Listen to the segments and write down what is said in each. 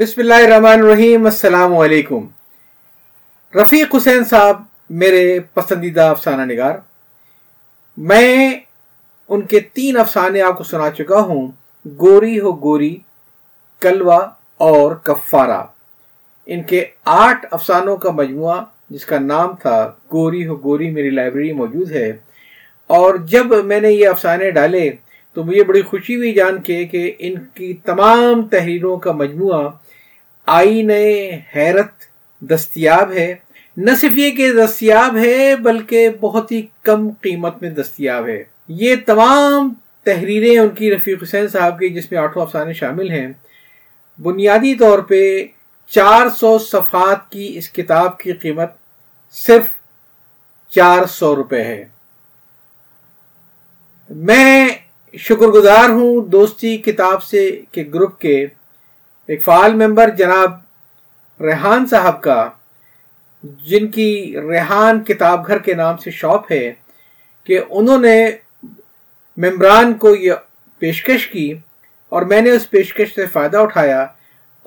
بسم اللہ الرحمن الرحیم. السلام علیکم. رفیق حسین صاحب میرے پسندیدہ افسانہ نگار. میں ان کے 3 افسانے آپ کو سنا چکا ہوں، گوری ہوگوری، کلوا اور کفارہ. ان کے 8 افسانوں کا مجموعہ جس کا نام تھا گوری ہوگوری میری لائبریری موجود ہے. اور جب میں نے یہ افسانے ڈالے تو مجھے بڑی خوشی ہوئی جان کے کہ ان کی تمام تحریروں کا مجموعہ آئینِ حیرت دستیاب ہے. نہ صرف یہ کہ دستیاب ہے بلکہ بہت ہی کم قیمت میں دستیاب ہے. یہ تمام تحریریں ان کی رفیق حسین صاحب کی، جس میں 8 افسانے شامل ہیں، بنیادی طور پہ 400 صفحات کی اس کتاب کی قیمت صرف 400 روپے ہے. میں شکر گزار ہوں دوستی کتاب سے کے گروپ کے ایک فعال ممبر جناب ریحان صاحب کا، جن کی ریحان کتاب گھر کے نام سے شاپ ہے، کہ انہوں نے ممبران کو یہ پیشکش کی اور میں نے اس پیشکش سے فائدہ اٹھایا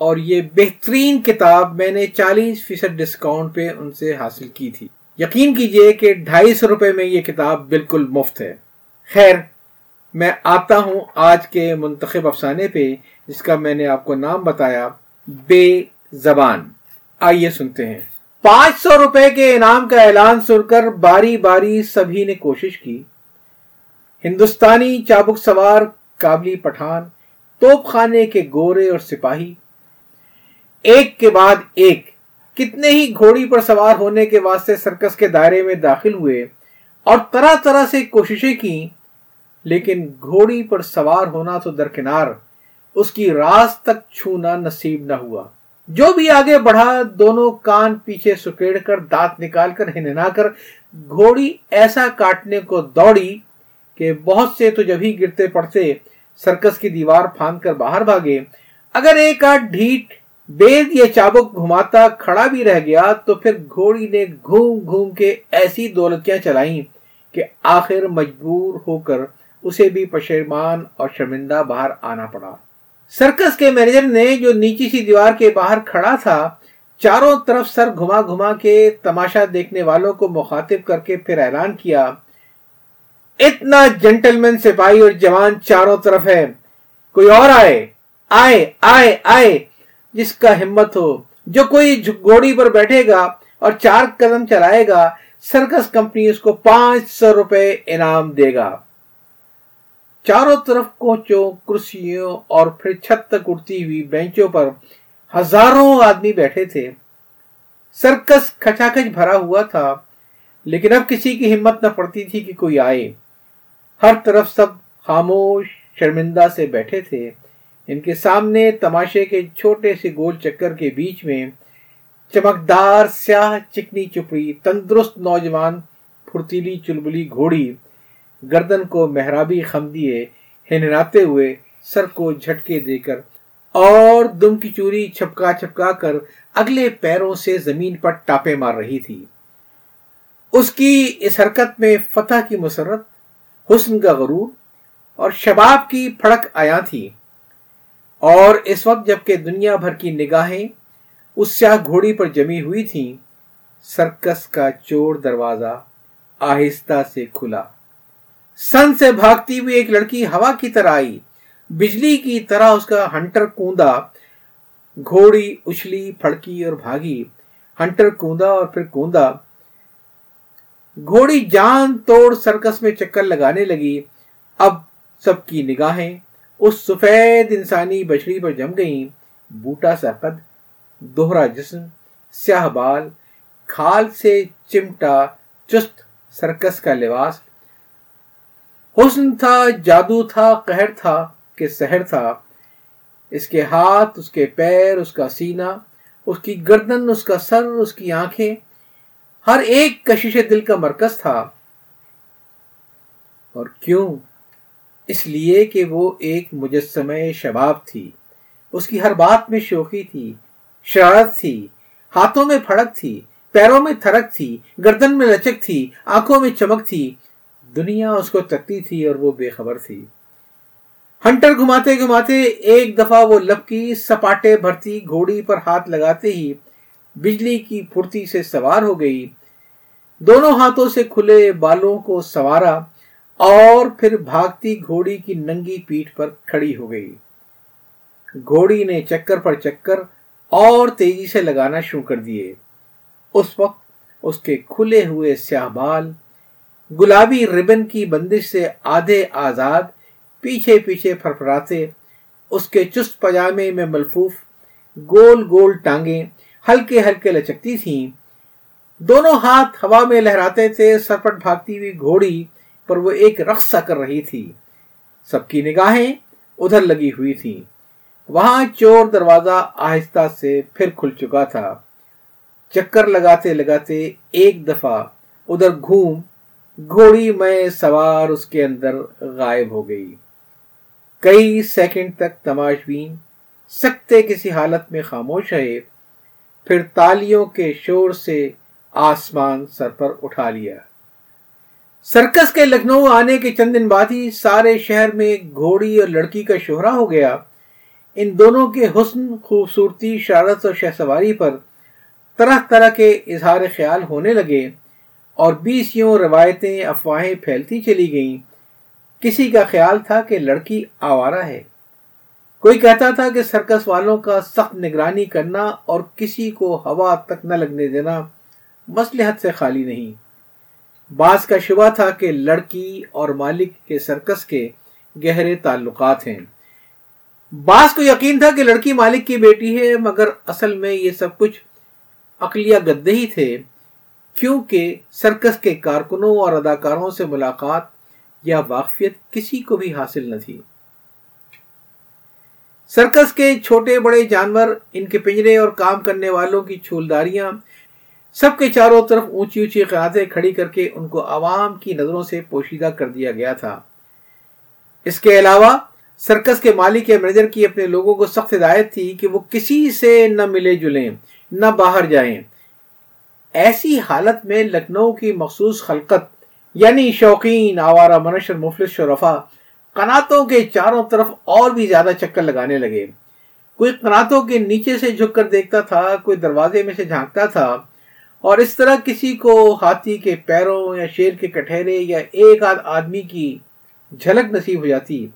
اور یہ بہترین کتاب میں نے 40% ڈسکاؤنٹ پہ ان سے حاصل کی تھی. یقین کیجئے کہ 250 روپے میں یہ کتاب بالکل مفت ہے. خیر، میں آتا ہوں آج کے منتخب افسانے پہ جس کا میں نے آپ کو نام بتایا، بے زبان. آئیے سنتے ہیں. 500 روپے کے انعام کا اعلان سن کر باری باری سبھی نے کوشش کی. ہندوستانی چابک سوار، کابلی پٹھان، توپ خانے کے گورے اور سپاہی، ایک کے بعد ایک کتنے ہی گھوڑی پر سوار ہونے کے واسطے سرکس کے دائرے میں داخل ہوئے اور طرح طرح سے کوششیں کیں، لیکن گھوڑی پر سوار ہونا تو درکنار، اس کی راس تک چھونا نصیب نہ ہوا. جو بھی آگے بڑھا دونوں کان پیچھے سکیڑ کر، دانت نکال کر، ہننا کر گھوڑی ایسا کاٹنے کو دوڑی کہ بہت سے تو جب ہی گرتے پڑتے سرکس کی دیوار پھاند کر باہر بھاگے. اگر ایک آدھ ڈھیٹ بید یا چابک گھماتا کھڑا بھی رہ گیا تو پھر گھوڑی نے گھوم گھوم کے ایسی دولتیاں چلائیں کہ آخر مجبور ہو کر اسے بھی پشیمان اور شرمندہ باہر آنا پڑا. سرکس کے مینیجر نے، جو نیچی سی دیوار کے باہر کھڑا تھا، چاروں طرف سر گھما گھما کے تماشا دیکھنے والوں کو مخاطب کر کے پھر اعلان کیا، اتنا جنٹلمین سپاہی اور جوان چاروں طرف ہے، کوئی اور آئے آئے آئے آئے جس کا ہمت ہو. جو کوئی گھوڑی پر بیٹھے گا اور 4 قدم چلائے گا، سرکس کمپنی اس کو 500 روپے انعام دے گا. چاروں طرف کوچوں، کرسیوں اور پھر چھت تک اٹھتی ہوئی بینچوں پر ہزاروں آدمی بیٹھے تھے. سرکس کھچاکھچ بھرا ہوا تھا، لیکن اب کسی کی ہمت نہ پڑتی تھی کہ کوئی آئے. ہر طرف سب خاموش شرمندہ سے بیٹھے تھے. ان کے سامنے تماشے کے چھوٹے سے گول چکر کے بیچ میں چمکدار سیاہ چکنی چپڑی تندرست نوجوان پھرتیلی چلبلی گھوڑی، گردن کو محرابی خم دیے ہنراتے ہوئے، سر کو جھٹکے دے کر اور دم کی چوری چھپکا چھپکا کر اگلے پیروں سے زمین پر ٹاپے مار رہی تھی. اس کی اس حرکت میں فتح کی مسرت، حسن کا غرور اور شباب کی پھڑک آیا تھی. اور اس وقت جب کہ دنیا بھر کی نگاہیں اس سیاہ گھوڑی پر جمی ہوئی تھیں، سرکس کا چور دروازہ آہستہ سے کھلا. سن سے بھاگتی ہوئی ایک لڑکی ہوا کی طرح آئی. بجلی کی طرح اس کا ہنٹر کوندا. گھوڑی اچھلی، پھڑکی اور بھاگی. ہنٹر کوندا اور پھر کوندا. گھوڑی جان توڑ سرکس میں چکر لگانے لگی. اب سب کی نگاہیں اس سفید انسانی بچڑی پر جم گئیں. بوٹا سا قد، دوہرا جسم، سیاہ بال، کھال سے چمٹا چست سرکس کا لباس. حسن تھا، جادو تھا، قہر تھا کہ سحر تھا. اس کے ہاتھ، اس کے پیر، اس کا سینہ، اس کی گردن، اس کا سر، اس کی آنکھیں، ہر ایک کشش دل کا مرکز تھا. اور کیوں؟ اس لیے کہ وہ ایک مجسمہ شباب تھی. اس کی ہر بات میں شوخی تھی، شرارت تھی، ہاتھوں میں پھڑک تھی، پیروں میں تھرک تھی، گردن میں لچک تھی، آنکھوں میں چمک تھی. دنیا اس کو تکتی تھی اور وہ بے خبر تھی. ہنٹر گھماتے گھماتے ایک دفعہ وہ لپکی سپاٹے بھرتی گھوڑی پر ہاتھ لگاتے ہی بجلی کی پھرتی سے سوار ہو گئی. دونوں ہاتھوں سے کھلے بالوں کو سوارا اور پھر بھاگتی گھوڑی کی ننگی پیٹھ پر کھڑی ہو گئی. گھوڑی نے چکر پر چکر اور تیزی سے لگانا شروع کر دیے. اس وقت اس کے کھلے ہوئے سیاہ بال گلابی ربن کی بندش سے آدھے آزاد پیچھے پیچھے پھرپھراتے، اس کے چست پجامے میں ملفوف گول گول ٹانگیں ہلکے ہلکے لچکتی تھیں. دونوں ہاتھ ہوا میں لہراتے تھے. سرپٹ بھاگتی ہوئی گھوڑی پر وہ ایک رقص سا کر رہی تھی. سب کی نگاہیں ادھر لگی ہوئی تھیں. وہاں چور دروازہ آہستہ سے پھر کھل چکا تھا. چکر لگاتے لگاتے ایک دفعہ ادھر گھوم گھوڑی میں سوار اس کے اندر غائب ہو گئی. کئی سیکنڈ تک تماشبین سکتے کسی حالت میں خاموش رہے، پھر تالیوں کے شور سے آسمان سر پر اٹھا لیا. سرکس کے لکھنؤ آنے کے چند دن بعد ہی سارے شہر میں گھوڑی اور لڑکی کا شہرا ہو گیا. ان دونوں کے حسن، خوبصورتی، شرارت اور شہ سواری پر طرح طرح کے اظہار خیال ہونے لگے اور بیسیوں روایتیں، افواہیں پھیلتی چلی گئیں. کسی کا خیال تھا کہ لڑکی آوارہ ہے، کوئی کہتا تھا کہ سرکس والوں کا سخت نگرانی کرنا اور کسی کو ہوا تک نہ لگنے دینا مصلحت سے خالی نہیں. بعض کا شبہ تھا کہ لڑکی اور مالک کے سرکس کے گہرے تعلقات ہیں. بعض کو یقین تھا کہ لڑکی مالک کی بیٹی ہے، مگر اصل میں یہ سب کچھ عقلیہ گدے ہی تھے، کیونکہ سرکس کے کارکنوں اور اداکاروں سے ملاقات یا واقفیت کسی کو بھی حاصل نہ تھی. سرکس کے چھوٹے بڑے جانور، ان کے پنجرے اور کام کرنے والوں کی چھولداریاں، سب کے چاروں طرف اونچی اونچی قیادیں کھڑی کر کے ان کو عوام کی نظروں سے پوشیدہ کر دیا گیا تھا. اس کے علاوہ سرکس کے مالک یا مینیجر کی اپنے لوگوں کو سخت ہدایت تھی کہ وہ کسی سے نہ ملے جلیں، نہ باہر جائیں. ایسی حالت میں لکھنؤ کی مخصوص خلقت، یعنی شوقین، آوارہ منش اور مفلس شرفا، قناتوں کے چاروں طرف اور بھی زیادہ چکر لگانے لگے. کوئی قناتوں کے نیچے سے جھک کر دیکھتا تھا، کوئی دروازے میں سے جھانکتا تھا، اور اس طرح کسی کو ہاتھی کے پیروں یا شیر کے کٹہرے یا ایک آدھ آدمی کی جھلک نصیب ہو جاتی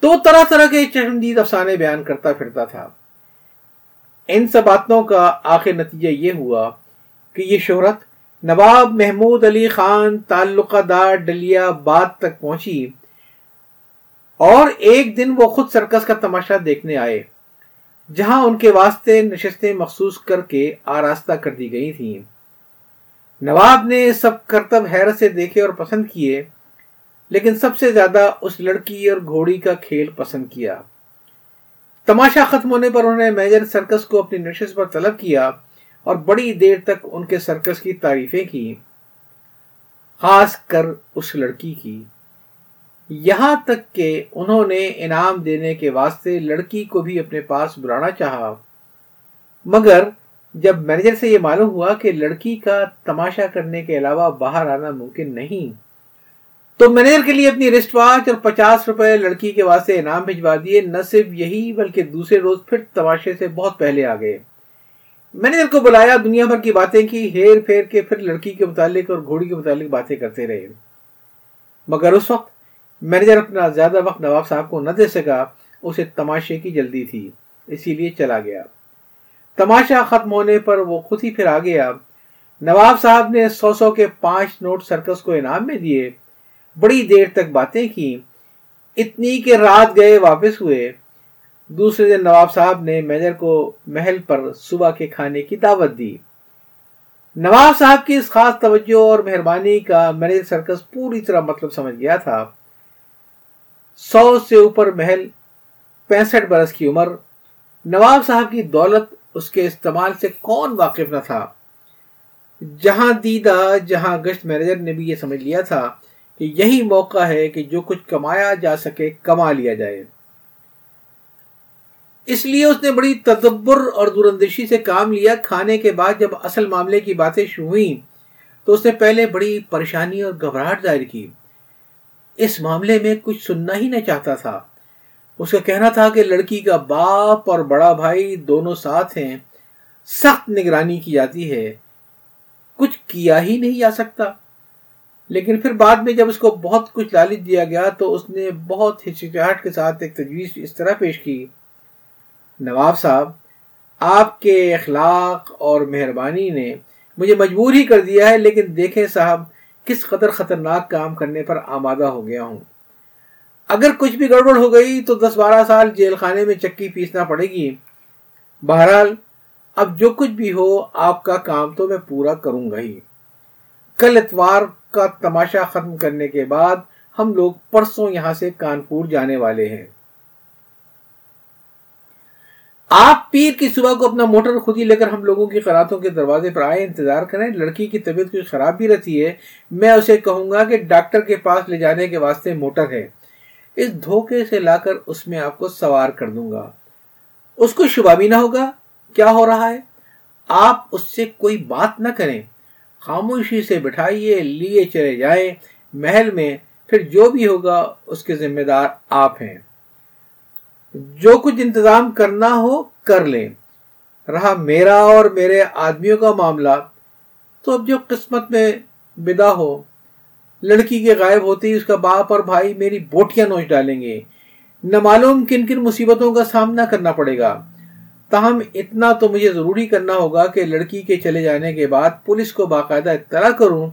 تو طرح طرح کے چشمدید افسانے بیان کرتا پھرتا تھا. ان سب باتوں کا آخر نتیجہ یہ ہوا کہ یہ شہرت نواب محمود علی خان تعلقہ دار ڈلیا آباد تک پہنچی، اور ایک دن وہ خود سرکس کا تماشا دیکھنے آئے، جہاں ان کے واسطے نشستیں مخصوص کر کے آراستہ کر دی گئی تھیں. نواب نے سب کرتب حیرت سے دیکھے اور پسند کیے، لیکن سب سے زیادہ اس لڑکی اور گھوڑی کا کھیل پسند کیا. تماشا ختم ہونے پر انہوں نے میجر سرکس کو اپنی نشست پر طلب کیا اور بڑی دیر تک ان کے سرکس کی تعریفیں کی، خاص کر اس لڑکی کی، یہاں تک کہ انہوں نے انعام دینے کے واسطے لڑکی کو بھی اپنے پاس بلانا چاہا. مگر جب مینیجر سے یہ معلوم ہوا کہ لڑکی کا تماشا کرنے کے علاوہ باہر آنا ممکن نہیں، تو مینیجر کے لیے اپنی رسٹ واچ اور 50 روپے لڑکی کے واسطے انعام بھجوا دیے. نہ صرف یہی، بلکہ دوسرے روز پھر تماشے سے بہت پہلے آ گئے. مینیجر کو بلایا، دنیا بھر کی باتیں کی، ہیر پھیر کے پھر لڑکی کے متعلق اور گھوڑی کے متعلق باتیں کرتے رہے. مگر اس وقت مینیجر اپنا زیادہ وقت نواب صاحب کو نہ دے سکا، اسے تماشے کی جلدی تھی، اسی لیے چلا گیا. تماشا ختم ہونے پر وہ خود ہی پھر آ گیا. نواب صاحب نے 100 کے 5 نوٹ سرکس کو انعام میں دیے. بڑی دیر تک باتیں کی، اتنی کہ رات گئے واپس ہوئے. دوسرے دن نواب صاحب نے مینیجر کو محل پر صبح کے کھانے کی دعوت دی. نواب صاحب کی اس خاص توجہ اور مہربانی کا مینیجر سرکس پوری طرح مطلب سمجھ گیا تھا. 100 سے اوپر محل، 65 برس کی عمر، نواب صاحب کی دولت اس کے استعمال سے کون واقف نہ تھا. جہاں دیدہ جہاں گشت مینیجر نے بھی یہ سمجھ لیا تھا کہ یہی موقع ہے کہ جو کچھ کمایا جا سکے کما لیا جائے. اس لیے اس نے بڑی تدبر اور دوراندیشی سے کام لیا. کھانے کے بعد جب اصل معاملے کی باتیں شروع ہوئیں تو اس نے پہلے بڑی پریشانی اور گھبراہٹ ظاہر کی. اس معاملے میں کچھ سننا ہی نہ چاہتا تھا، اس کا کہنا تھا کہ لڑکی کا باپ اور بڑا بھائی دونوں ساتھ ہیں، سخت نگرانی کی جاتی ہے، کچھ کیا ہی نہیں جا سکتا. لیکن پھر بعد میں جب اس کو بہت کچھ لالچ دیا گیا تو اس نے بہت ہچکچاہٹ کے ساتھ ایک تجویز اس طرح پیش کی، نواب صاحب آپ کے اخلاق اور مہربانی نے مجھے مجبور ہی کر دیا ہے، لیکن دیکھیں صاحب کس قدر خطرناک کام کرنے پر آمادہ ہو گیا ہوں. اگر کچھ بھی گڑبڑ ہو گئی تو 10-12 سال جیل خانے میں چکی پیسنا پڑے گی. بہرحال اب جو کچھ بھی ہو آپ کا کام تو میں پورا کروں گا ہی. کل اتوار کا تماشا ختم کرنے کے بعد ہم لوگ پرسوں یہاں سے کانپور جانے والے ہیں. آپ پیر کی صبح کو اپنا موٹر خود ہی لے کر ہم لوگوں کی قراتوں کے دروازے پر آئے. انتظار کریں، لڑکی کی طبیعت کچھ خراب بھی رہتی ہے، میں اسے کہوں گا کہ ڈاکٹر کے پاس لے جانے کے واسطے موٹر ہے، اس دھوکے سے لا کر اس میں آپ کو سوار کر دوں گا. اس کو شبہ بھی نہ ہوگا کیا ہو رہا ہے. آپ اس سے کوئی بات نہ کریں، خاموشی سے بٹھائیے، لیے چلے جائیں محل میں، پھر جو بھی ہوگا اس کے ذمہ دار آپ ہیں. جو کچھ انتظام کرنا ہو کر لیں. رہا میرا اور میرے آدمیوں کا معاملہ، تو اب جو قسمت میں بدا ہو. لڑکی کے غائب ہوتے ہی اس کا باپ اور بھائی میری بوٹیاں نوچ ڈالیں گے، نہ معلوم کن کن مصیبتوں کا سامنا کرنا پڑے گا. تاہم اتنا تو مجھے ضروری کرنا ہوگا کہ لڑکی کے چلے جانے کے بعد پولیس کو باقاعدہ اطلاع کروں،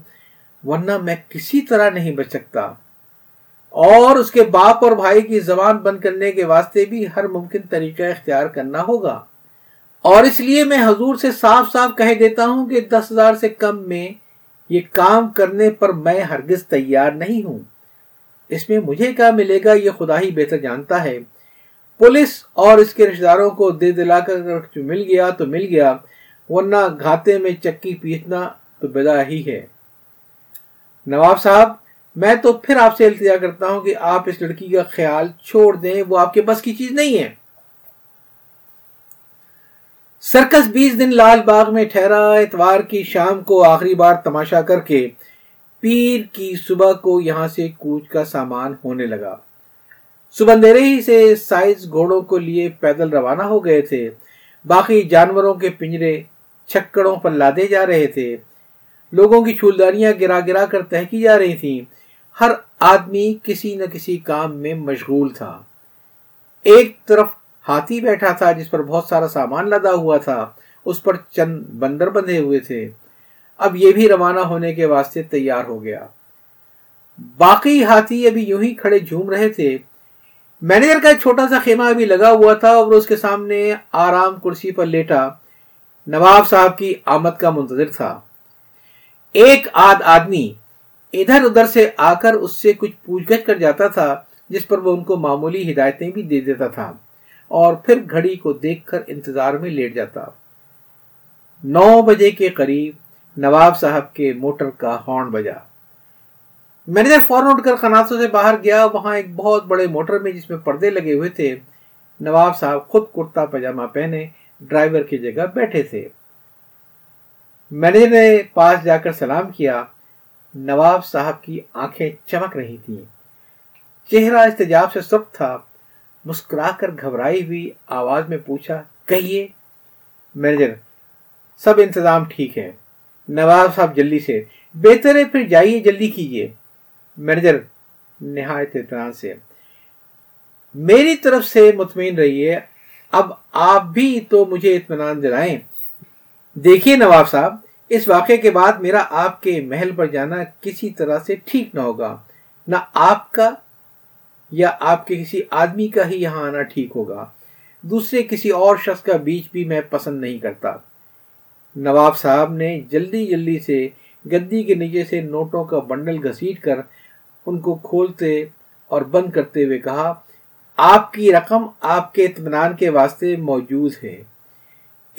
ورنہ میں کسی طرح نہیں بچ سکتا. اور اس کے باپ اور بھائی کی زبان بند کرنے کے واسطے بھی ہر ممکن طریقہ اختیار کرنا ہوگا. اور اس لیے میں حضور سے صاف صاف کہہ دیتا ہوں کہ 10,000 سے کم میں یہ کام کرنے پر میں ہرگز تیار نہیں ہوں. اس میں مجھے کیا ملے گا یہ خدا ہی بہتر جانتا ہے. پولیس اور اس کے رشتہ داروں کو دے دلا کر جو مل گیا تو مل گیا، ورنہ گھاتے میں چکی پیسنا تو بدا ہی ہے. نواب صاحب میں تو پھر آپ سے التجا کرتا ہوں کہ آپ اس لڑکی کا خیال چھوڑ دیں، وہ آپ کے بس کی چیز نہیں ہے. سرکس 20 دن لال باغ میں ٹھہرا. اتوار کی شام کو آخری بار تماشا کر کے پیر کی صبح کو یہاں سے کوچ کا سامان ہونے لگا. صبح اندھیرے ہی سے سائز گھوڑوں کو لیے پیدل روانہ ہو گئے تھے، باقی جانوروں کے پنجرے چھکڑوں پر لادے جا رہے تھے، لوگوں کی چھولداریاں گرا گرا کر تہہ کی جا رہی تھیں. ہر آدمی کسی نہ کسی کام میں مشغول تھا. ایک طرف ہاتھی بیٹھا تھا جس پر بہت سارا سامان لدا ہوا تھا، اس پر چند بندر بندھے ہوئے تھے. اب یہ بھی روانہ ہونے کے واسطے تیار ہو گیا. باقی ہاتھی ابھی یوں ہی کھڑے جھوم رہے تھے. مینیجر کا چھوٹا سا خیمہ ابھی لگا ہوا تھا اور اس کے سامنے آرام کرسی پر لیٹا نواب صاحب کی آمد کا منتظر تھا. ایک آدھ آدمی ادھر ادھر سے آ کر اس سے کچھ پوچھ گچھ کر جاتا تھا، جس پر وہ ان کو معمولی ہدایتیں بھی دے دیتا تھا، اور پھر گھڑی کو دیکھ کر انتظار میں لیٹ جاتا. 9 بجے کے قریب نواب صاحب کے موٹر کا ہارن بجا. مینیجر فوراً اٹھ کر خناسوں سے باہر گیا. وہاں ایک بہت بڑے موٹر میں جس میں پردے لگے ہوئے تھے، نواب صاحب خود کرتا پاجامہ پہنے ڈرائیور کی جگہ بیٹھے تھے. مینیجر نے پاس جا کر سلام کیا. نواب صاحب کی آنکھیں چمک رہی تھیں، چہرہ استجاب سے سرخ تھا. مسکرا کر گھبرائی ہوئی آواز میں پوچھا، کہیے. مینیجر، سب انتظام ٹھیک ہے. نواب صاحب جلدی سے، بہتر ہے پھر جائیے، جلدی کیجیے. مینیجر نہایت اطمینان سے، میری طرف سے مطمئن رہیے. اب آپ بھی تو مجھے اطمینان دلائیں. دیکھیے نواب صاحب، اس واقعے کے بعد میرا آپ کے محل پر جانا کسی طرح سے ٹھیک نہ ہوگا. نہ آپ کا یا آپ کے کسی آدمی کا ہی یہاں آنا ٹھیک ہوگا. دوسرے کسی اور شخص کا بیچ بھی میں پسند نہیں کرتا. نواب صاحب نے جلدی جلدی سے گدی کے نیچے سے نوٹوں کا بنڈل گھسیٹ کر ان کو کھولتے اور بند کرتے ہوئے کہا، آپ کی رقم آپ کے اطمینان کے واسطے موجود ہے.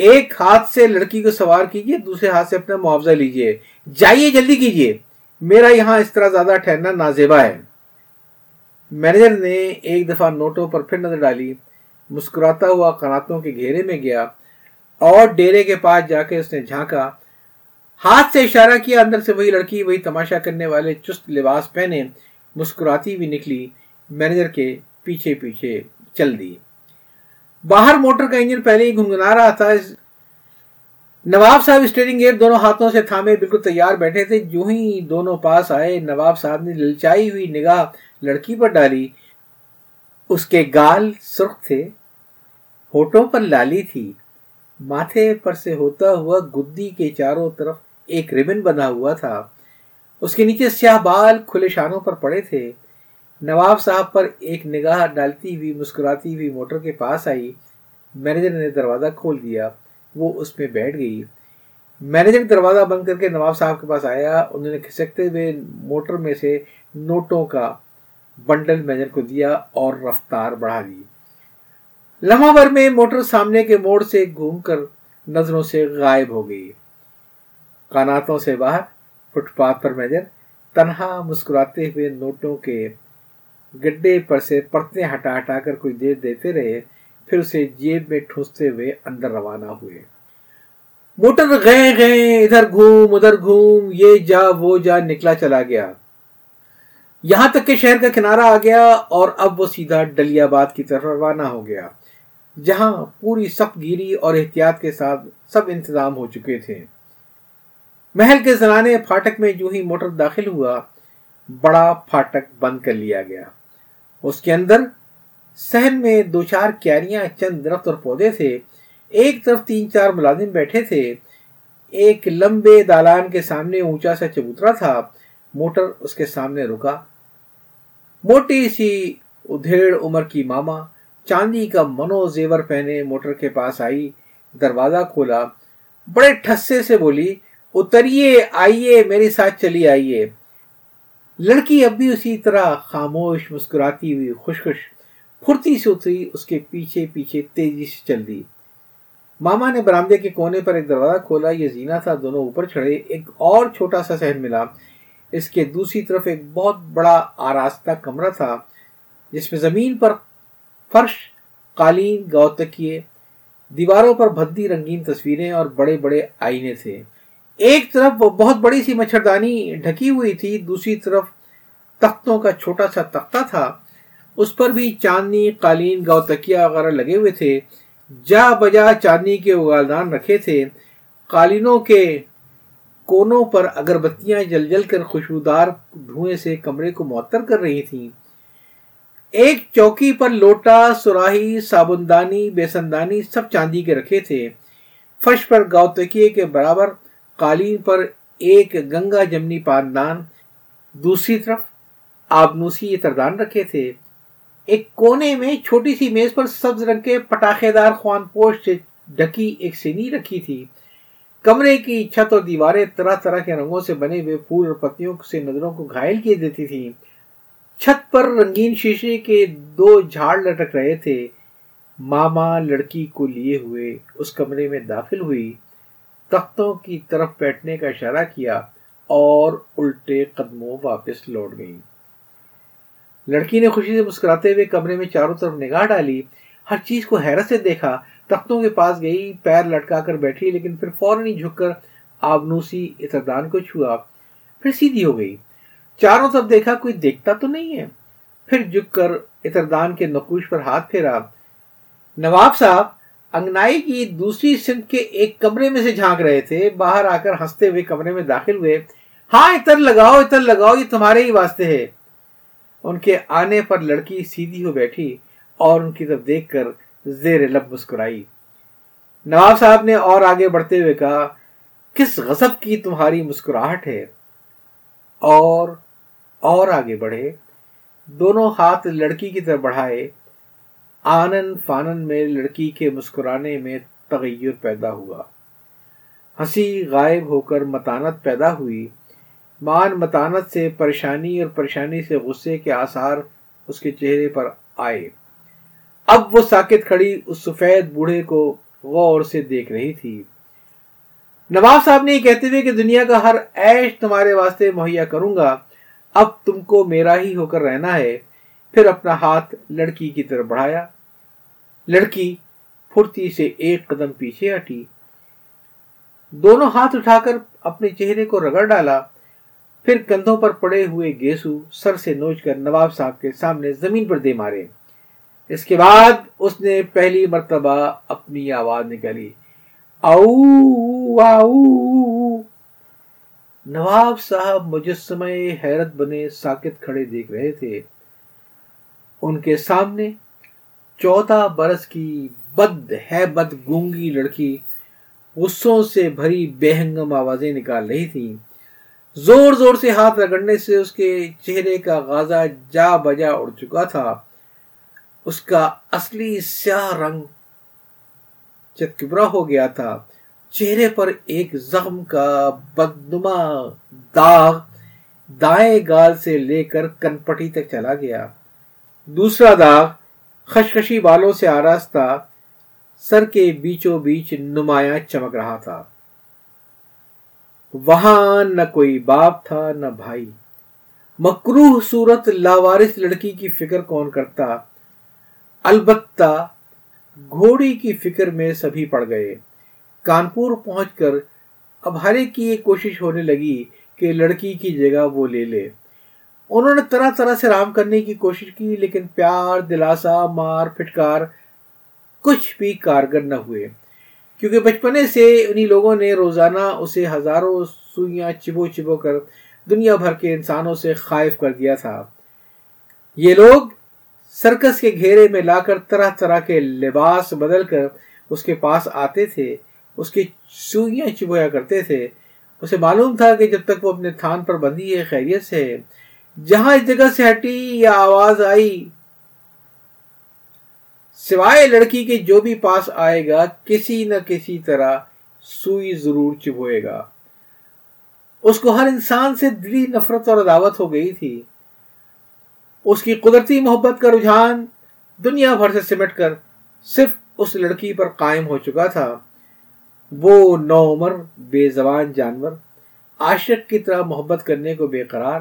ایک ہاتھ سے لڑکی کو سوار کیجیے، دوسرے ہاتھ سے اپنا معاوضہ لیجیے. جائیے جلدی کیجیے، میرا یہاں اس طرح زیادہ ٹھہرنا نازیبا ہے. مینیجر نے ایک دفعہ نوٹوں پر پھر نظر ڈالی، مسکراتا ہوا قناتوں کے گھیرے میں گیا اور ڈیرے کے پاس جا کے اس نے جھانکا. ہاتھ سے اشارہ کیا، اندر سے وہی لڑکی وہی تماشا کرنے والے چست لباس پہنے مسکراتی بھی نکلی، مینیجر کے پیچھے پیچھے چل دیے. باہر موٹر کا انجن پہلے ہی گنگنا رہا تھا. نواب صاحب اسٹیئرنگ گیئر دونوں ہاتھوں سے تھامے بالکل تیار بیٹھے تھے. جو ہی دونوں پاس آئے نواب صاحب نے للچائی ہوئی نگاہ لڑکی پر ڈالی. اس کے گال سرخ تھے, ہونٹوں پر لالی تھی, ماتھے پر سے ہوتا ہوا گدی کے چاروں طرف ایک ربن بندھا ہوا تھا, اس کے نیچے سیاہ بال کھلے شانوں پر پڑے تھے. نواب صاحب پر ایک نگاہ ڈالتی ہوئی مسکراتی ہوئی موٹر کے پاس آئی. مینیجر نے دروازہ کھول دیا, وہ اس میں بیٹھ گئی. مینیجر دروازہ بند کر کے نواب صاحب کے پاس آیا. انہوں نے کھسکتے ہوئے موٹر میں سے نوٹوں کا بنڈل مینیجر کو دیا اور رفتار بڑھا دی. لمحہ بھر میں موٹر سامنے کے موڑ سے گھوم کر نظروں سے غائب ہو گئی. کاناتوں سے باہر فٹ پاتھ پر مینیجر تنہا مسکراتے ہوئے نوٹوں کے گڈے پر سے پرتیں ہٹا ہٹا کر کچھ دیر دیتے رہے, پھر اسے جیب میں ٹھونستے ہوئے اندر روانہ ہوئے. موٹر گئے گئے, ادھر گھوم ادھر گھوم, یہ جا وہ جا, نکلا چلا گیا. یہاں تک کہ شہر کا کنارہ آ گیا اور اب وہ سیدھا ڈلی آباد کی طرف روانہ ہو گیا, جہاں پوری سخت گیری اور احتیاط کے ساتھ سب انتظام ہو چکے تھے. محل کے زنانے پھاٹک میں جو ہی موٹر داخل ہوا, بڑا پھاٹک بند کر لیا گیا. اس کے اندر صحن میں دو چار کیاریاں, چند درخت اور پودے تھے. ایک طرف تین چار ملازم بیٹھے تھے. ایک لمبے دالان کے سامنے اونچا سا چبوترا تھا. موٹر اس کے سامنے رکا. موٹی سی ادھیڑ عمر کی ماما چاندی کا منو زیور پہنے موٹر کے پاس آئی, دروازہ کھولا, بڑے ٹھسے سے بولی, اتریے آئیے, میرے ساتھ چلی آئیے. لڑکی اب بھی اسی طرح خاموش مسکراتی ہوئی خوشخش پھرتی سے اتری, اس کے پیچھے پیچھے تیزی سے چل دی. ماما نے برآمدے کے کونے پر ایک دروازہ کھولا, یہ زینہ تھا. دونوں اوپر چڑھے. ایک اور چھوٹا سا صحن ملا. اس کے دوسری طرف ایک بہت بڑا آراستہ کمرہ تھا, جس میں زمین پر فرش, قالین, گاؤ تکیے, دیواروں پر بھدی رنگین تصویریں اور بڑے بڑے آئینے تھے. ایک طرف بہت بڑی سی مچھردانی ڈھکی ہوئی تھی, دوسری طرف تختوں کا چھوٹا سا تختہ تھا, اس پر بھی چاندنی, قالین, گاؤ تکیا وغیرہ لگے ہوئے تھے. جا بجا چاندنی کے اگالدان رکھے تھے. قالینوں کے کونوں پر اگر بتیاں جل جل کر خوشبودار دھوئیں سے کمرے کو معطر کر رہی تھیں. ایک چوکی پر لوٹا, سراہی, صابندانی, بیسندانی سب چاندی کے رکھے تھے. فرش پر گاوتکیے کے برابر قالین پر ایک گنگا جمنی پاندان, دوسری طرف آبنوسی تردان رکھے تھے. ایک کونے میں چھوٹی سی میز پر سبز رنگ کے پٹاخے دار خوان پوش سے ڈھکی ایک سینی رکھی تھی. کمرے کی چھت اور دیواریں طرح طرح کے رنگوں سے بنے ہوئے پھول اور پتیوں سے نظروں کو گھائل کیے دیتی تھیں. چھت پر رنگین شیشے کے دو جھاڑ لٹک رہے تھے. ماما لڑکی کو لیے ہوئے اس کمرے میں داخل ہوئی, تختوں کی طرف بیٹھنے کا اشارہ کیا اور الٹے قدموں واپس لوٹ گئی. لڑکی نے خوشی سے مسکراتے ہوئے کمرے میں چاروں طرف نگاہ ڈالی, ہر چیز کو حیرت سے دیکھا. تختوں کے پاس گئی, پیر لٹکا کر بیٹھی, لیکن پھر فوراً ہی جھک کر آبنوسی اتردان کو چھوا, پھر سیدھی ہو گئی. چاروں طرف دیکھا, کوئی دیکھتا تو نہیں ہے. پھر جھک کر اتردان کے نقوش پر ہاتھ پھیرا. نواب صاحب انگنائی کی دوسری سمت کے ایک کمرے میں سے جھانک رہے تھے. باہر آ کر ہنستے ہوئے کمرے میں داخل ہوئے. ہاں اتر لگاؤ اتر لگاؤ, یہ تمہارے ہی واسطے ہے. ان کے آنے پر لڑکی سیدھی ہو بیٹھی اور ان کی طرف دیکھ کر زیر لب مسکرائی. نواب صاحب نے اور آگے بڑھتے ہوئے کہا, کس غضب کی تمہاری مسکراہٹ ہے. اور آگے بڑھے, دونوں ہاتھ لڑکی کی طرف بڑھائے. آنن فانن میں لڑکی کے مسکرانے میں تغیر پیدا ہوا. ہنسی غائب ہو کر متانت پیدا ہوئی. مان متانت سے پریشانی اور پریشانی سے غصے کے آثار اس کے چہرے پر آئے. اب وہ ساکت کھڑی اس سفید بوڑھے کو غور سے دیکھ رہی تھی. نواب صاحب نے یہ کہتے ہوئے کہ دنیا کا ہر عیش تمہارے واسطے مہیا کروں گا, اب تم کو میرا ہی ہو کر رہنا ہے, پھر اپنا ہاتھ لڑکی کی طرف بڑھایا. لڑکی پھرتی سے ایک قدم پیچھے ہٹی, دونوں ہاتھ اٹھا کر اپنے چہرے کو رگڑ ڈالا, پھر کندھوں پر پڑے ہوئے گیسو سر سے نوچ کر نواب صاحب کے سامنے زمین پر دے مارے. اس کے بعد اس نے پہلی مرتبہ اپنی آواز نکالی، آؤ آؤ۔ نواب صاحب مجسمہ حیرت بنے ساکت کھڑے دیکھ رہے تھے۔ ان کے سامنے 14 برس کی بد گونگی لڑکی غصوں سے بھری بے ہنگم آوازیں نکال رہی تھی۔ زور زور سے ہاتھ رگڑنے سے اس کے چہرے کا غازہ جا بجا اڑ چکا تھا۔ اس کا اصلی سیاہ رنگ چتکبرا ہو گیا تھا، چہرے پر ایک زخم کا بدنما داغ دائیں گال سے لے کر کنپٹی تک چلا گیا۔ دوسرا داغ خشخشی بالوں سے آراستہ سر کے بیچوں بیچ نمایاں چمک رہا تھا۔ وہاں نہ کوئی باپ تھا نہ بھائی۔ مکروہ صورت لاوارث لڑکی کی فکر کون کرتا، البتہ گھوڑی کی فکر میں سبھی پڑ گئے۔ کانپور پہنچ کر اب ہر ایک کی یہ کوشش ہونے لگی کہ لڑکی کی جگہ وہ لے لے۔ انہوں نے طرح طرح سے رام کرنے کی کوشش کی، لیکن پیار، دلاسا، مار پھٹکار کچھ بھی کارگر نہ ہوئے، کیونکہ بچپنے سے انہی لوگوں نے روزانہ اسے ہزاروں سوئیاں چبو کر دنیا بھر کے انسانوں سے خائف کر دیا تھا۔ یہ لوگ سرکس کے گھیرے میں لا کر طرح طرح کے لباس بدل کر اس کے پاس آتے تھے، اس کی سوئیاں چبویا کرتے تھے۔ اسے معلوم تھا کہ جب تک وہ اپنے تھان پر بندھی ہے خیریت سے ہے، جہاں اس جگہ سے ہٹی یا آواز آئی، سوائے لڑکی کے جو بھی پاس آئے گا کسی نہ کسی طرح سوئی ضرور چبوئے گا۔ اس کو ہر انسان سے دلی نفرت اور عداوت ہو گئی تھی۔ اس کی قدرتی محبت کا رجحان دنیا بھر سے سمٹ کر صرف اس لڑکی پر قائم ہو چکا تھا۔ وہ نوعمر بے زبان جانور، عاشق کی طرح محبت کرنے کو بے قرار،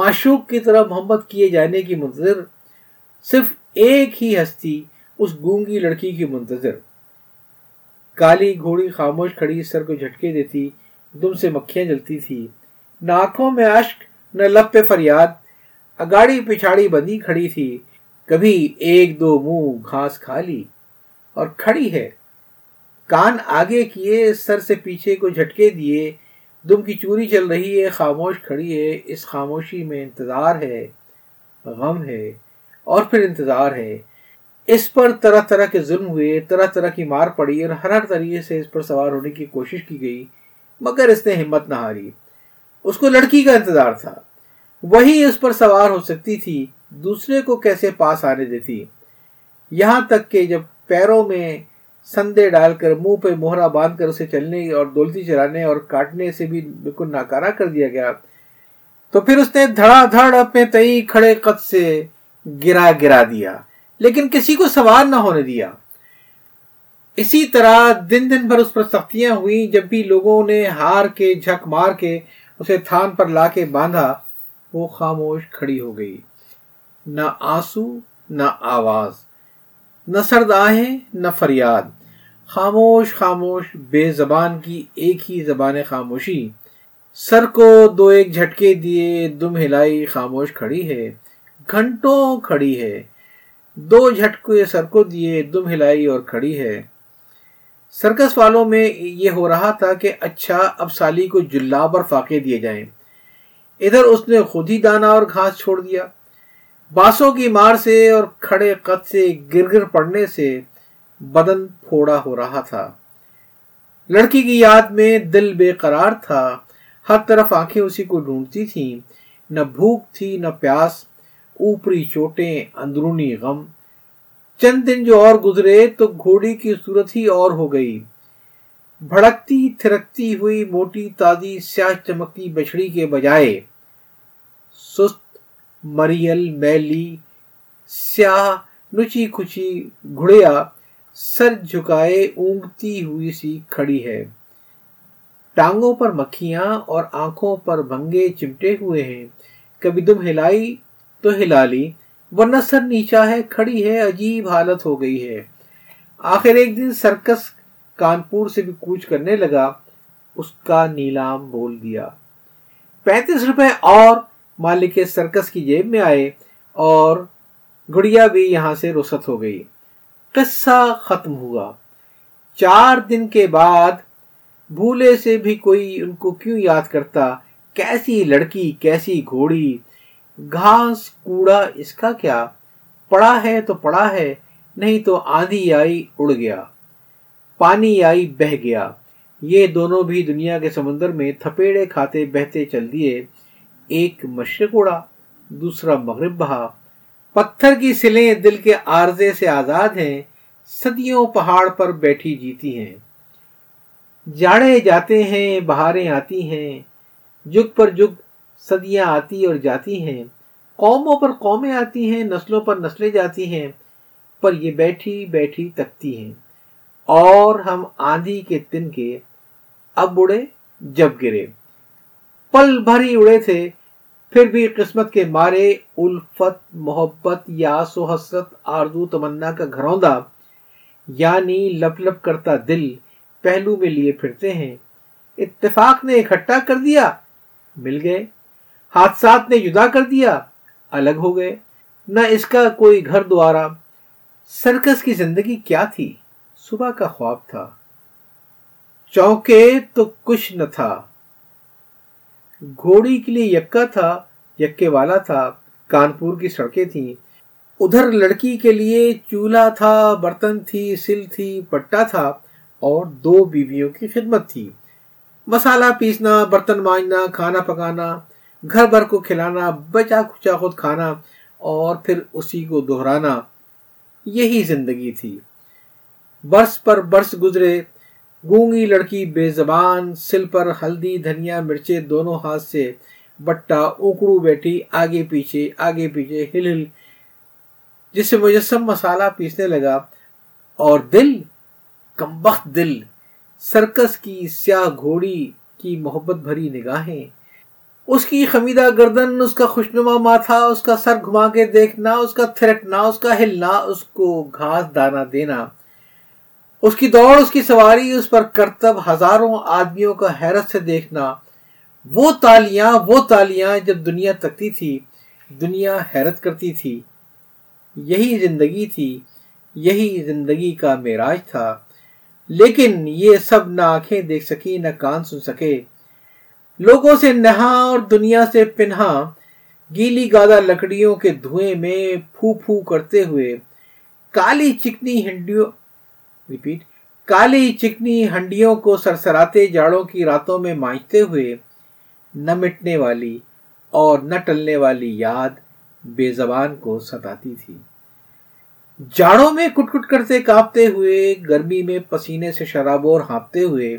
معشوق کی طرح محبت کیے جانے کی منتظر، صرف ایک ہی ہستی اس گونگی لڑکی کی منتظر۔ کالی گھوڑی خاموش کھڑی سر کو جھٹکے دیتی، دم سے مکھیاں جلتی تھی، نہ آنکھوں میں اشک نہ لب پہ فریاد، اگاڑی پچھاڑی بندی کھڑی تھی، کبھی ایک دو منہ گھاس کھا لی اور کھڑی ہے، کان آگے کیے سر سے پیچھے کو جھٹکے دیے، دم کی چوری چل رہی ہے، خاموش کھڑی ہے۔ اس خاموشی میں انتظار ہے، غم ہے اور پھر انتظار ہے۔ اس پر طرح طرح کے ظلم ہوئے، طرح طرح کی مار پڑی اور ہر طریقے سے اس پر سوار ہونے کی کوشش کی گئی، مگر اس نے ہمت نہ ہاری۔ اس کو لڑکی کا انتظار تھا، وہی اس پر سوار ہو سکتی تھی، دوسرے کو کیسے پاس آنے دیتی۔ یہاں تک کہ جب پیروں میں سندے ڈال کر منہ پہ مہرا باندھ کر اسے چلنے اور دولتی چلانے اور کاٹنے سے بھی بالکل ناکارہ کر دیا گیا، تو پھر اس نے دھڑا دھڑ اپنے تئی کھڑے قد سے گرا دیا، لیکن کسی کو سوار نہ ہونے دیا۔ اسی طرح دن بھر اس پر سختیاں ہوئیں۔ جب بھی لوگوں نے ہار کے جھک مار کے اسے تھان پر لا کے باندھا، وہ خاموش کھڑی ہو گئی، نہ آنسو نہ آواز، نہ سرد آہیں نہ فریاد، خاموش بے زبان کی ایک ہی زبان خاموشی۔ سر کو دو ایک جھٹکے دیے، دم ہلائی، خاموش کھڑی ہے، گھنٹوں کھڑی ہے۔ دو جھٹکے سر کو دیے، دم ہلائی اور کھڑی ہے۔ سرکس والوں میں یہ ہو رہا تھا کہ اچھا اب سالی کو جلاب اور فاقے دیے جائیں۔ ادھر اس نے خود ہی دانا اور گھاس چھوڑ دیا۔ باسوں کی مار سے اور کھڑے قد سے گر پڑنے سے بدن پھوڑا ہو رہا تھا۔ لڑکی کی یاد میں دل بے قرار تھا، ہر طرف آنکھیں اسی کو ڈھونڈتی تھیں، نہ بھوک تھی نہ پیاس، اوپری چوٹیں، اندرونی غم۔ چند دن جو اور گزرے تو گھوڑی کی صورت ہی اور ہو گئی۔ بھڑکتی تھرکتی ہوئی موٹی تازی سیاہ چمکتی بچڑی کے بجائے سست مریل میلی سیاہ نچی کچی گھڑیا سر جھکائے اونگتی ہوئی سی کھڑی ہے۔ ٹانگوں پر مکھیاں اور آنکھوں پر بھنگے چمٹے ہوئے ہیں، کبھی دم ہلائی تو ہلا لی، ورنہ سر نیچا ہے، کھڑی ہے، عجیب حالت ہو گئی ہے۔ آخر ایک دن سرکس کانپور سے بھی کوچ کرنے لگا، اس کا نیلام بول دیا۔ 35 روپے اور مالک سرکس کی جیب میں آئے اور گڑیا بھی یہاں سے رخصت ہو گئی۔ قصہ ختم ہوا۔ 4 دن کے بعد بھولے سے بھی کوئی ان کو کیوں یاد کرتا، کیسی لڑکی، کیسی گھوڑی، گھاس کوڑا اس کا کیا، پڑا ہے تو پڑا ہے، نہیں تو آندھی آئی اڑ گیا، پانی آئی بہ گیا۔ یہ دونوں بھی دنیا کے سمندر میں تھپیڑے کھاتے بہتے چل دیے، ایک مشرق اڑا، دوسرا مغرب بہا۔ پتھر کی سلیں دل کے عارضے سے آزاد ہیں، صدیوں پہاڑ پر بیٹھی جیتی ہیں۔ جاڑے جاتے ہیں، بہاریں آتی ہیں، جگ پر جگ صدیاں آتی اور جاتی ہیں، قوموں پر قومیں آتی ہیں، نسلوں پر نسلیں جاتی ہیں، پر یہ بیٹھی بیٹھی تکتی ہیں۔ اور ہم آندھی کے تنکے اب اڑے جب گرے، پل بھر ہی اڑے تھے، پھر بھی قسمت کے مارے الفت، محبت، یاس و حسرت، آرزو تمنا کا گھروندہ یعنی لپ لپ کرتا دل پہلو میں لیے پھرتے ہیں۔ اتفاق نے اکٹھا کر دیا، مل گئے، حادثات نے جدا کر دیا، الگ ہو گئے، نہ اس کا کوئی گھر دوارا۔ سرکس کی زندگی کیا تھی؟ صبح کا خواب تھا، چونکے تو کچھ نہ تھا، گھوڑی کے لیے یکا تھا، یکے والا تھا، کانپور کی سڑکیں تھیں، ادھر لڑکی کے لیے چولہا تھا، برتن تھی، سل تھی، پٹا تھا، اور 2 بیویوں کی خدمت تھی، مسالہ پیسنا، برتن مانجنا، کھانا پکانا، گھر بھر کو کھلانا، بچا کھچا خود کھانا اور پھر اسی کو دہرانا، یہی زندگی تھی۔ برس پر برس گزرے، گونگی لڑکی بے زبان، سل پر ہلدی، دھنیا، مرچے دونوں ہاتھ سے بٹا اکڑو بیٹھی، آگے پیچھے آگے پیچھے، ہل ہل، جس سے مجسم مسالہ پیسنے لگا، اور دل، کمبخت دل، سرکس کی سیاہ گھوڑی کی محبت بھری نگاہیں، اس کی خمیدہ گردن، اس کا خوشنما ماتھا، اس کا سر گھما کے دیکھنا، اس کا تھرکنا، اس کا ہلنا، اس کو گھاس دانا دینا، اس کی دوڑ، اس کی سواری، اس پر کرتب، ہزاروں آدمیوں کا حیرت سے دیکھنا، وہ تالیاں، وہ تالیاں جب دنیا تکتی تھی، دنیا حیرت کرتی تھی۔ یہی زندگی تھی، یہی زندگی کا معراج تھا، لیکن یہ سب نہ آنکھیں دیکھ سکی، نہ کان سن سکے۔ لوگوں سے نہا اور دنیا سے پنہا، گیلی گادہ لکڑیوں کے دھوئیں میں پھو پھو کرتے ہوئے، کالی چکنی ہنڈیوں، ریپیٹ، کالی چکنی ہنڈیوں کو سرسراتے جاڑوں کی راتوں میں مانجتے ہوئے، نہ مٹنے والی اور نہ ٹلنے والی یاد بے زبان کو ستاتی تھی۔ جاڑوں میں کٹ کٹ کرتے کانپتے ہوئے، گرمی میں پسینے سے شرابور ہانپتے ہوئے،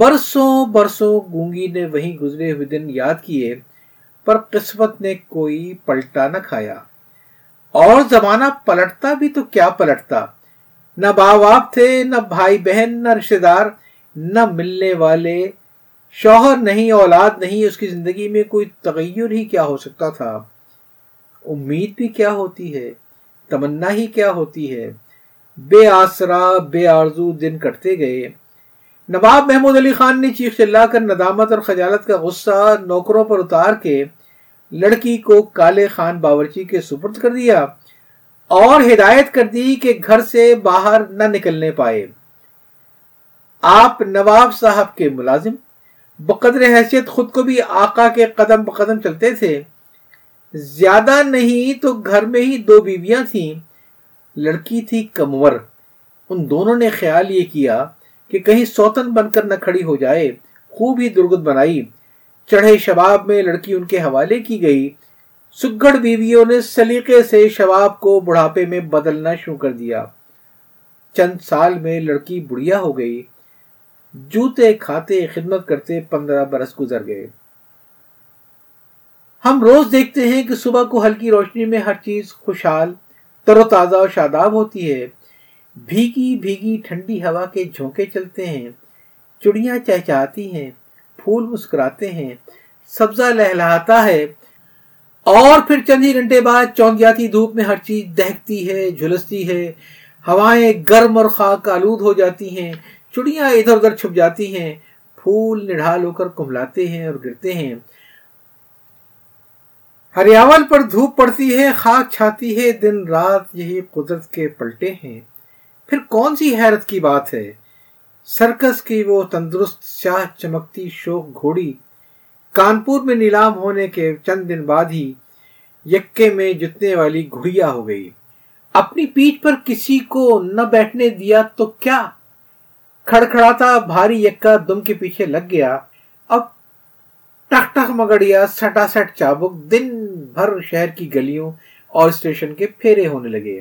برسوں برسوں گونگی نے وہیں گزرے ہوئے دن یاد کیے، پر قسمت نے کوئی پلٹا نہ کھایا۔ اور زمانہ پلٹتا بھی تو کیا پلٹتا، نہ ماں باپ تھے، نہ بھائی بہن، نہ رشتے دار، نہ ملنے والے، شوہر نہیں، اولاد نہیں، اس کی زندگی میں کوئی تغیر ہی کیا ہو سکتا تھا، امید بھی کیا ہوتی ہے، تمنا ہی کیا ہوتی ہے۔ بے آسرا، بے آرزو دن کٹتے گئے۔ نواب محمود علی خان نے چیخ چلا کر ندامت اور خجالت کا غصہ نوکروں پر اتار کے لڑکی کو کالے خان باورچی کے سپرد کر دیا، اور ہدایت کر دی کہ گھر سے باہر نہ نکلنے پائے۔ آپ نواب صاحب کے ملازم، بقدر حیثیت خود کو بھی آقا کے قدم بقدم چلتے تھے، زیادہ نہیں تو گھر میں ہی 2 بیویاں تھیں، لڑکی تھی کم عمر۔ ان دونوں نے خیال یہ کیا کہ کہیں سوتن بن کر نہ کھڑی ہو جائے، خوب ہی درگت بنائی، چڑھے شباب میں لڑکی ان کے حوالے کی گئی۔ سگڑ بیویوں نے سلیقے سے شباب کو بڑھاپے میں بدلنا شروع کر دیا، چند سال میں لڑکی بڑھیا ہو گئی، جوتے کھاتے خدمت کرتے 15 برس گزر گئے۔ ہم روز دیکھتے ہیں کہ صبح کو ہلکی روشنی میں ہر چیز خوشحال، تر و تازہ اور شاداب ہوتی ہے، بھیگی بھیگی ٹھنڈی ہوا کے جھونکے چلتے ہیں، چڑیاں چہچہاتی ہیں، پھول مسکراتے ہیں، سبزہ لہلہاتا ہے، اور پھر چند ہی گھنٹے بعد چونگیاتی دھوپ میں ہر چیز دہکتی ہے، جھلستی ہے، ہوائیں گرم اور خاک آلود ہو جاتی ہیں، چڑیاں ادھر ادھر چھپ جاتی ہیں، پھول نڈھال ہو کر کملاتے ہیں اور گرتے ہیں، ہریاول پر دھوپ پڑتی ہے، خاک چھاتی ہے، دن رات یہی قدرت کے پلٹے ہیں، پھر کون سی حیرت کی بات ہے؟ سرکس کی وہ تندرست شاہ چمکتی شوخ گھوڑی کانپور میں نیلام ہونے کے چند دن بعد ہی یکے میں جتنے والی گھڑیا ہو گئی۔ اپنی پیٹھ پر کسی کو نہ بیٹھنے دیا تو کیا، کھڑکھڑاتا بھاری یکا دم کے پیچھے لگ گیا۔ اب ٹک ٹک مگڑیا سٹا سٹ چابک دن بھر شہر کی گلیوں اور اسٹیشن کے پھیرے ہونے لگے۔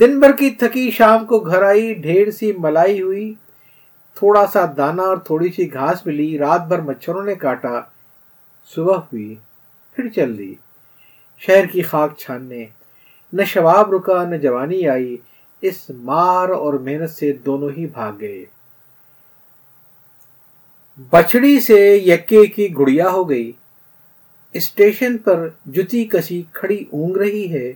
دن بھر کی تھکی شام کو گھر آئی، ڈھیر سی ملائی ہوئی، تھوڑا سا دانا اور تھوڑی سی گھاس ملی، رات بھر مچھروں نے کاٹا، صبح ہوئی پھر چل دی شہر کی خاک چھاننے۔ نہ شباب رکا نہ جوانی آئی، اس مار اور محنت سے دونوں ہی بھاگ گئے۔ بچڑی سے یکے کی گڑیا ہو گئی، اسٹیشن پر جتی کسی کھڑی اونگ رہی ہے۔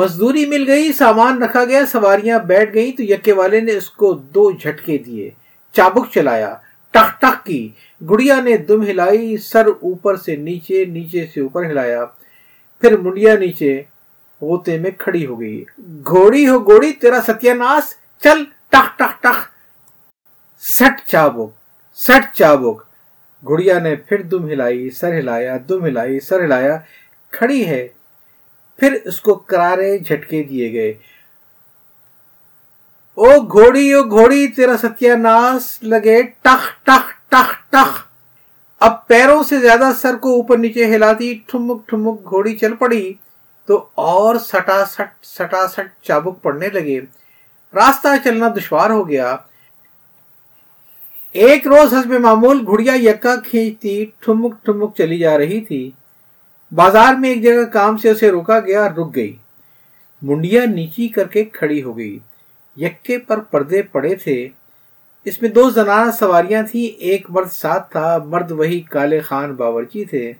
مزدوری مل گئی، سامان رکھا گیا، سواریاں بیٹھ گئیں تو یکے والے نے اس کو 2 جھٹکے دیے، چابک چلایا، ٹک ٹک کی، گڑیا نے دم ہلائی، سر اوپر سے نیچے، نیچے سے اوپر ہلایا، پھر منڈیا نیچے غوطے میں کھڑی ہو گئی۔ گھوڑی ہو گوڑی تیرا ستیاناس، چل ٹک ٹک ٹک، سٹ چابک سٹ چابک۔ گڑیا نے پھر دم ہلائی، سر ہلایا، دم ہلائی، سر ہلایا، کھڑی ہے، پھر اس کو کرارے جھٹکے دیے گئے۔ او گھوڑی تیرا ستیاناس، لگے ٹخ ٹخ ٹخ ٹخ۔ اب پیروں سے زیادہ سر کو اوپر نیچے ہلاتی ٹھمک ٹھمک گھوڑی چل پڑی تو اور سٹا سٹ سٹا سٹ چابک پڑنے لگے، راستہ چلنا دشوار ہو گیا۔ ایک روز حسب معمول گھڑیا یکا کھینچتی ٹھمک ٹھمک چلی جا رہی تھی، بازار میں ایک جگہ کام سے اسے روکا گیا، رک گئی، منڈیا نیچی کر کے کھڑی ہو گئی۔ یکے پر پردے پڑے تھے، اس میں 2 زنانہ سواریاں تھیں، ایک مرد ساتھ تھا، مرد وہی کالے خان باورچی تھے،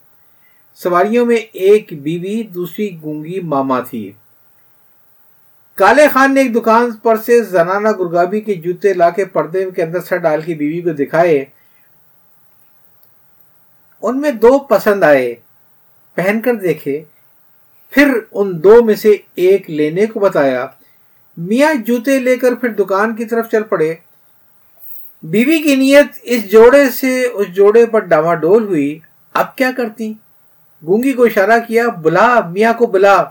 سواریوں میں ایک بیوی، دوسری گونگی ماما تھی۔ کالے خان نے ایک دکان پر سے زنانہ گرگابی کے جوتے لا کے پردے کے اندر سر ڈال کے بیوی کو دکھائے، ان میں 2 پسند آئے، پہن کر دیکھے، پھر ان 2 میں سے ایک لینے کو بتایا۔ میاں جوتے لے کر پھر دکان کی طرف چل پڑے۔ بیوی کی نیت اس جوڑے سے اس جوڑے پر ڈاما ڈول ہوئی، اب کیا کرتی؟ گونگی کو اشارہ کیا، بلا میاں کو بلا۔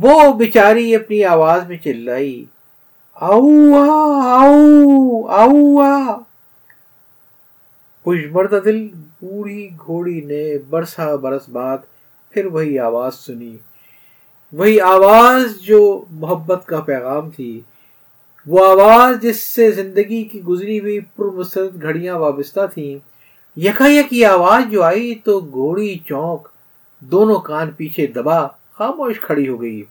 وہ بیچاری اپنی آواز میں چلائی، آؤ آؤ آؤ آ۔ پشمردہ دل بوڑھی گھوڑی نے برسا برس بعد پھر وہی آواز سنی، وہی آواز جو محبت کا پیغام تھی، وہ آواز جس سے زندگی کی گزری ہوئی پرمسرت گھڑیاں وابستہ تھیں۔ یکا یک یہ آواز جو آئی تو گھوڑی چونک، دونوں کان پیچھے دبا خاموش کھڑی ہو گئی۔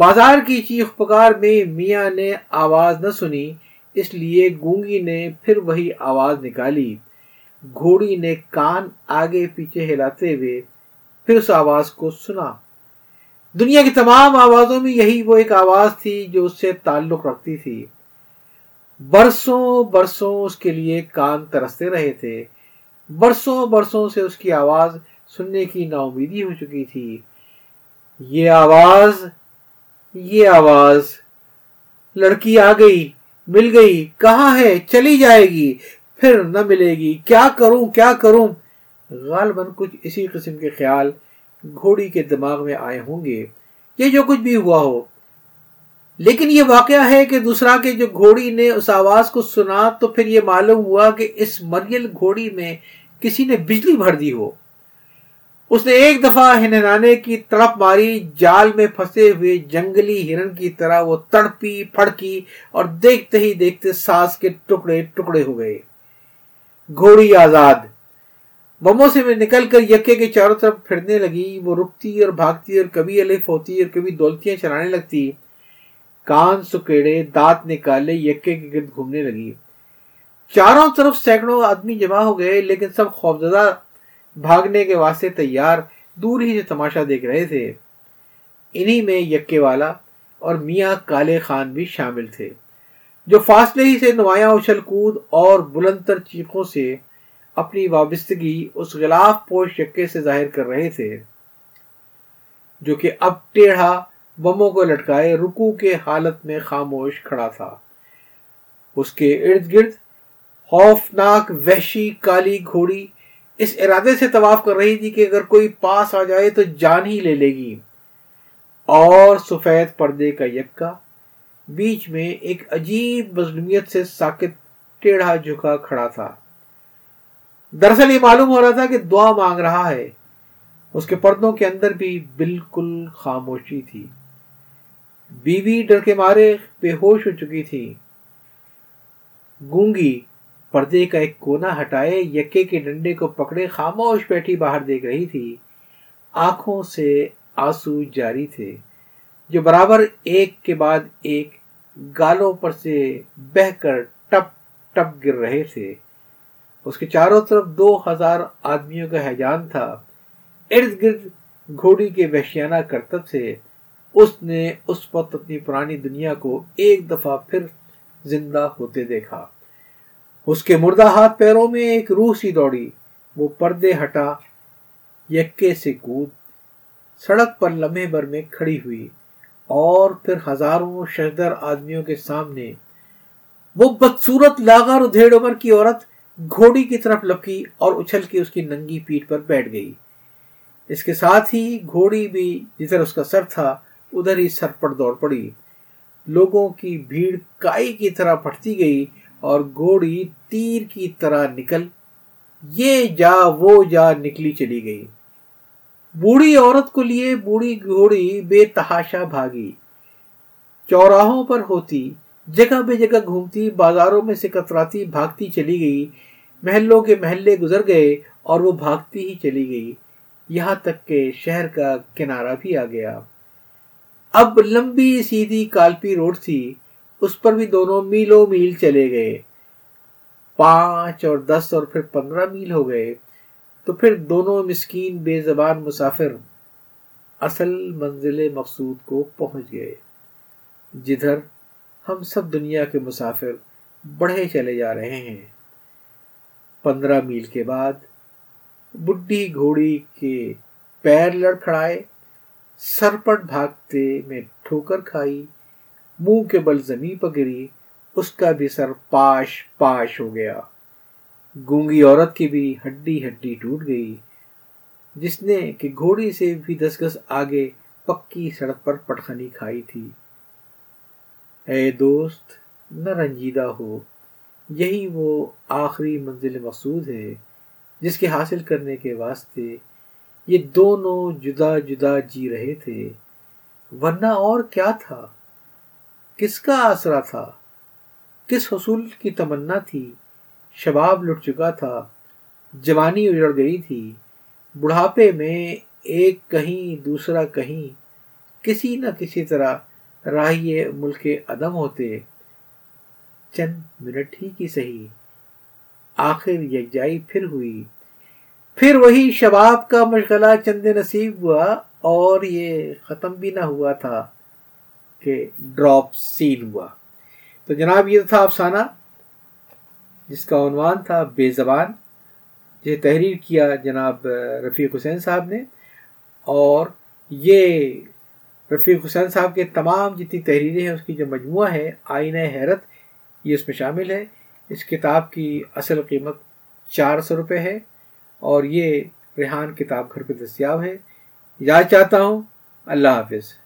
بازار کی چیخ پکار میں میاں نے آواز نہ سنی، اس لیے گونگی نے پھر وہی آواز نکالی۔ گھوڑی نے کان آگے پیچھے ہلاتے ہوئے پھر اس آواز کو سنا۔ دنیا کی تمام آوازوں میں یہی وہ ایک آواز تھی جو اس سے تعلق رکھتی تھی۔ برسوں برسوں اس کے لیے کان ترستے رہے تھے، برسوں برسوں سے اس کی آواز سننے کی ناامیدی ہو چکی تھی۔ یہ آواز لڑکی آ گئی، مل گئی، کہاں ہے، چلی جائے گی، پھر نہ ملے گی، کیا کروں؟ غالباً کچھ اسی قسم کے خیال گھوڑی کے دماغ میں آئے ہوں گے، یہ جو کچھ بھی ہوا ہو۔ لیکن یہ واقعہ ہے کہ دوسرا کہ جو گھوڑی نے اس آواز کو سنا تو پھر یہ معلوم ہوا کہ اس مریل گھوڑی میں کسی نے بجلی بھر دی ہو۔ اس نے ایک دفعہ ہنہنانے کی تڑپ ماری، جال میں پھنسے ہوئے جنگلی ہرن کی طرح وہ تڑپی پھڑکی اور دیکھتے ہی دیکھتے سانس کے ٹکڑے ٹکڑے ہو گئے۔ گھوڑی آزاد۔ بموں سے میں نکل کر یکے کے چاروں طرف پھرنے لگی، وہ رکتی اور بھاگتی اور کبھی الف ہوتی اور کبھی دولتیاں چلانے لگتی، کان سکیڑے، دانت نکالے یکے کے گرد گھومنے لگی۔ چاروں طرف سینکڑوں آدمی جمع ہو گئے، لیکن سب خوفزدہ، بھاگنے کے واسطے تیار، دور ہی سے تماشا دیکھ رہے تھے۔ انہی میں یکے والا اور میاں کالے خان بھی شامل تھے، جو فاصلے ہی سے نمایاں اچھل کود اور بلند تر چیخوں سے اپنی وابستگی اس غلاف پوش یکے سے ظاہر کر رہے تھے جو کہ اب ٹیڑھا بموں کو لٹکائے رکوع کے حالت میں خاموش کھڑا تھا۔ اس کے ارد گرد خوفناک وحشی کالی گھوڑی اس ارادے سے طواف کر رہی تھی کہ اگر کوئی پاس آ جائے تو جان ہی لے لے گی، اور سفید پردے کا یکا بیچ میں ایک عجیب مظلومیت سے ساکت ٹیڑھا جھکا کھڑا تھا۔ دراصل یہ معلوم ہو رہا تھا کہ دعا مانگ رہا ہے۔ اس کے پردوں کے اندر بھی بالکل خاموشی تھی۔ بیوی ڈر کے مارے بے ہوش ہو چکی تھی۔ گونگی پردے کا ایک کونا ہٹائے یکے کے ڈنڈے کو پکڑے خاموش بیٹھی باہر دیکھ رہی تھی۔ آنکھوں سے آنسو جاری تھے جو برابر ایک کے بعد ایک گالوں پر سے بہ کر ٹپ ٹپ گر رہے تھے۔ اس کے چاروں طرف 2000 آدمیوں کا ہیجان تھا۔ ارد گرد گھوڑی کے وحشیانہ کرتب سے اس نے اس وقت اپنی پرانی دنیا کو ایک دفعہ پھر زندہ ہوتے دیکھا۔ اس کے مردہ ہاتھ پیروں میں ایک روح سی دوڑی۔ وہ پردے ہٹا یکے سے کود سڑک پر لمحے بھر میں کھڑی ہوئی، اور پھر ہزاروں ششدر آدمیوں کے سامنے وہ بدصورت لاغر ادھیڑ عمر کی عورت گھوڑی کی طرف لپکی اور اچھل کے اس کی ننگی پیٹھ پر بیٹھ گئی۔ اس کے ساتھ ہی گھوڑی بھی جدھر اس کا سر تھا ادھر ہی سر پر دوڑ پڑی۔ لوگوں کی بھیڑ کائی کی طرح پھٹتی گئی اور گھوڑی تیر کی طرح نکل یہ جا وہ جا نکلی چلی گئی۔ بوڑھی عورت کو لیے بوڑھی گھوڑی بے تحاشا بھاگی۔ چوراہوں پر ہوتی، جگہ بے جگہ گھومتی، بازاروں میں سے کتراتی بھاگتی چلی گئی۔ محلوں کے محلے گزر گئے اور وہ بھاگتی ہی چلی گئی، یہاں تک کہ شہر کا کنارہ بھی آ گیا۔ اب لمبی سیدھی کالپی روڈ تھی، اس پر بھی دونوں میلوں میل چلے گئے۔ 5 اور 10 اور پھر 15 میل ہو گئے تو پھر دونوں مسکین بے زبان مسافر اصل منزل مقصود کو پہنچ گئے، جدھر ہم سب دنیا کے مسافر بڑھے چلے جا رہے ہیں۔ 15 میل کے بعد بڈھی گھوڑی کے پیر لڑکھڑائے، سر پر بھاگتے میں ٹھوکر کھائی، منہ کے بل زمین پر گری، اس کا بھی سر پاش پاش ہو گیا۔ گونگی عورت کی بھی ہڈی ہڈی ٹوٹ گئی، جس نے کہ گھوڑی سے بھی 10 گز آگے پکی سڑک پر پٹخنی کھائی تھی۔ اے دوست، نہ رنجیدہ ہو، یہی وہ آخری منزل مقصود ہے جس کے حاصل کرنے کے واسطے یہ دونوں جدا جدا جی رہے تھے، ورنہ اور کیا تھا؟ کس کا آسرا تھا؟ کس حصول کی تمنا تھی؟ شباب لٹ چکا تھا، جوانی اجڑ گئی تھی، بڑھاپے میں ایک کہیں دوسرا کہیں، کسی نہ کسی طرح راہی ملک عدم ہوتے۔ چند منٹ ہی کی سہی، آخر یکجائی پھر ہوئی، پھر وہی شباب کا مشغلہ چند نصیب ہوا، اور یہ ختم بھی نہ ہوا تھا کہ ڈراپ سین ہوا۔ تو جناب یہ تھا افسانہ جس کا عنوان تھا بے زبان، جسے تحریر کیا جناب رفیق حسین صاحب نے، اور یہ رفیق حسین صاحب کے تمام جتنی تحریریں ہیں اس کی جو مجموعہ ہے آئینہ حیرت، یہ اس میں شامل ہے۔ اس کتاب کی اصل قیمت 400 روپے ہے اور یہ ریحان کتاب گھر پہ دستیاب ہے۔ یاد چاہتا ہوں، اللہ حافظ۔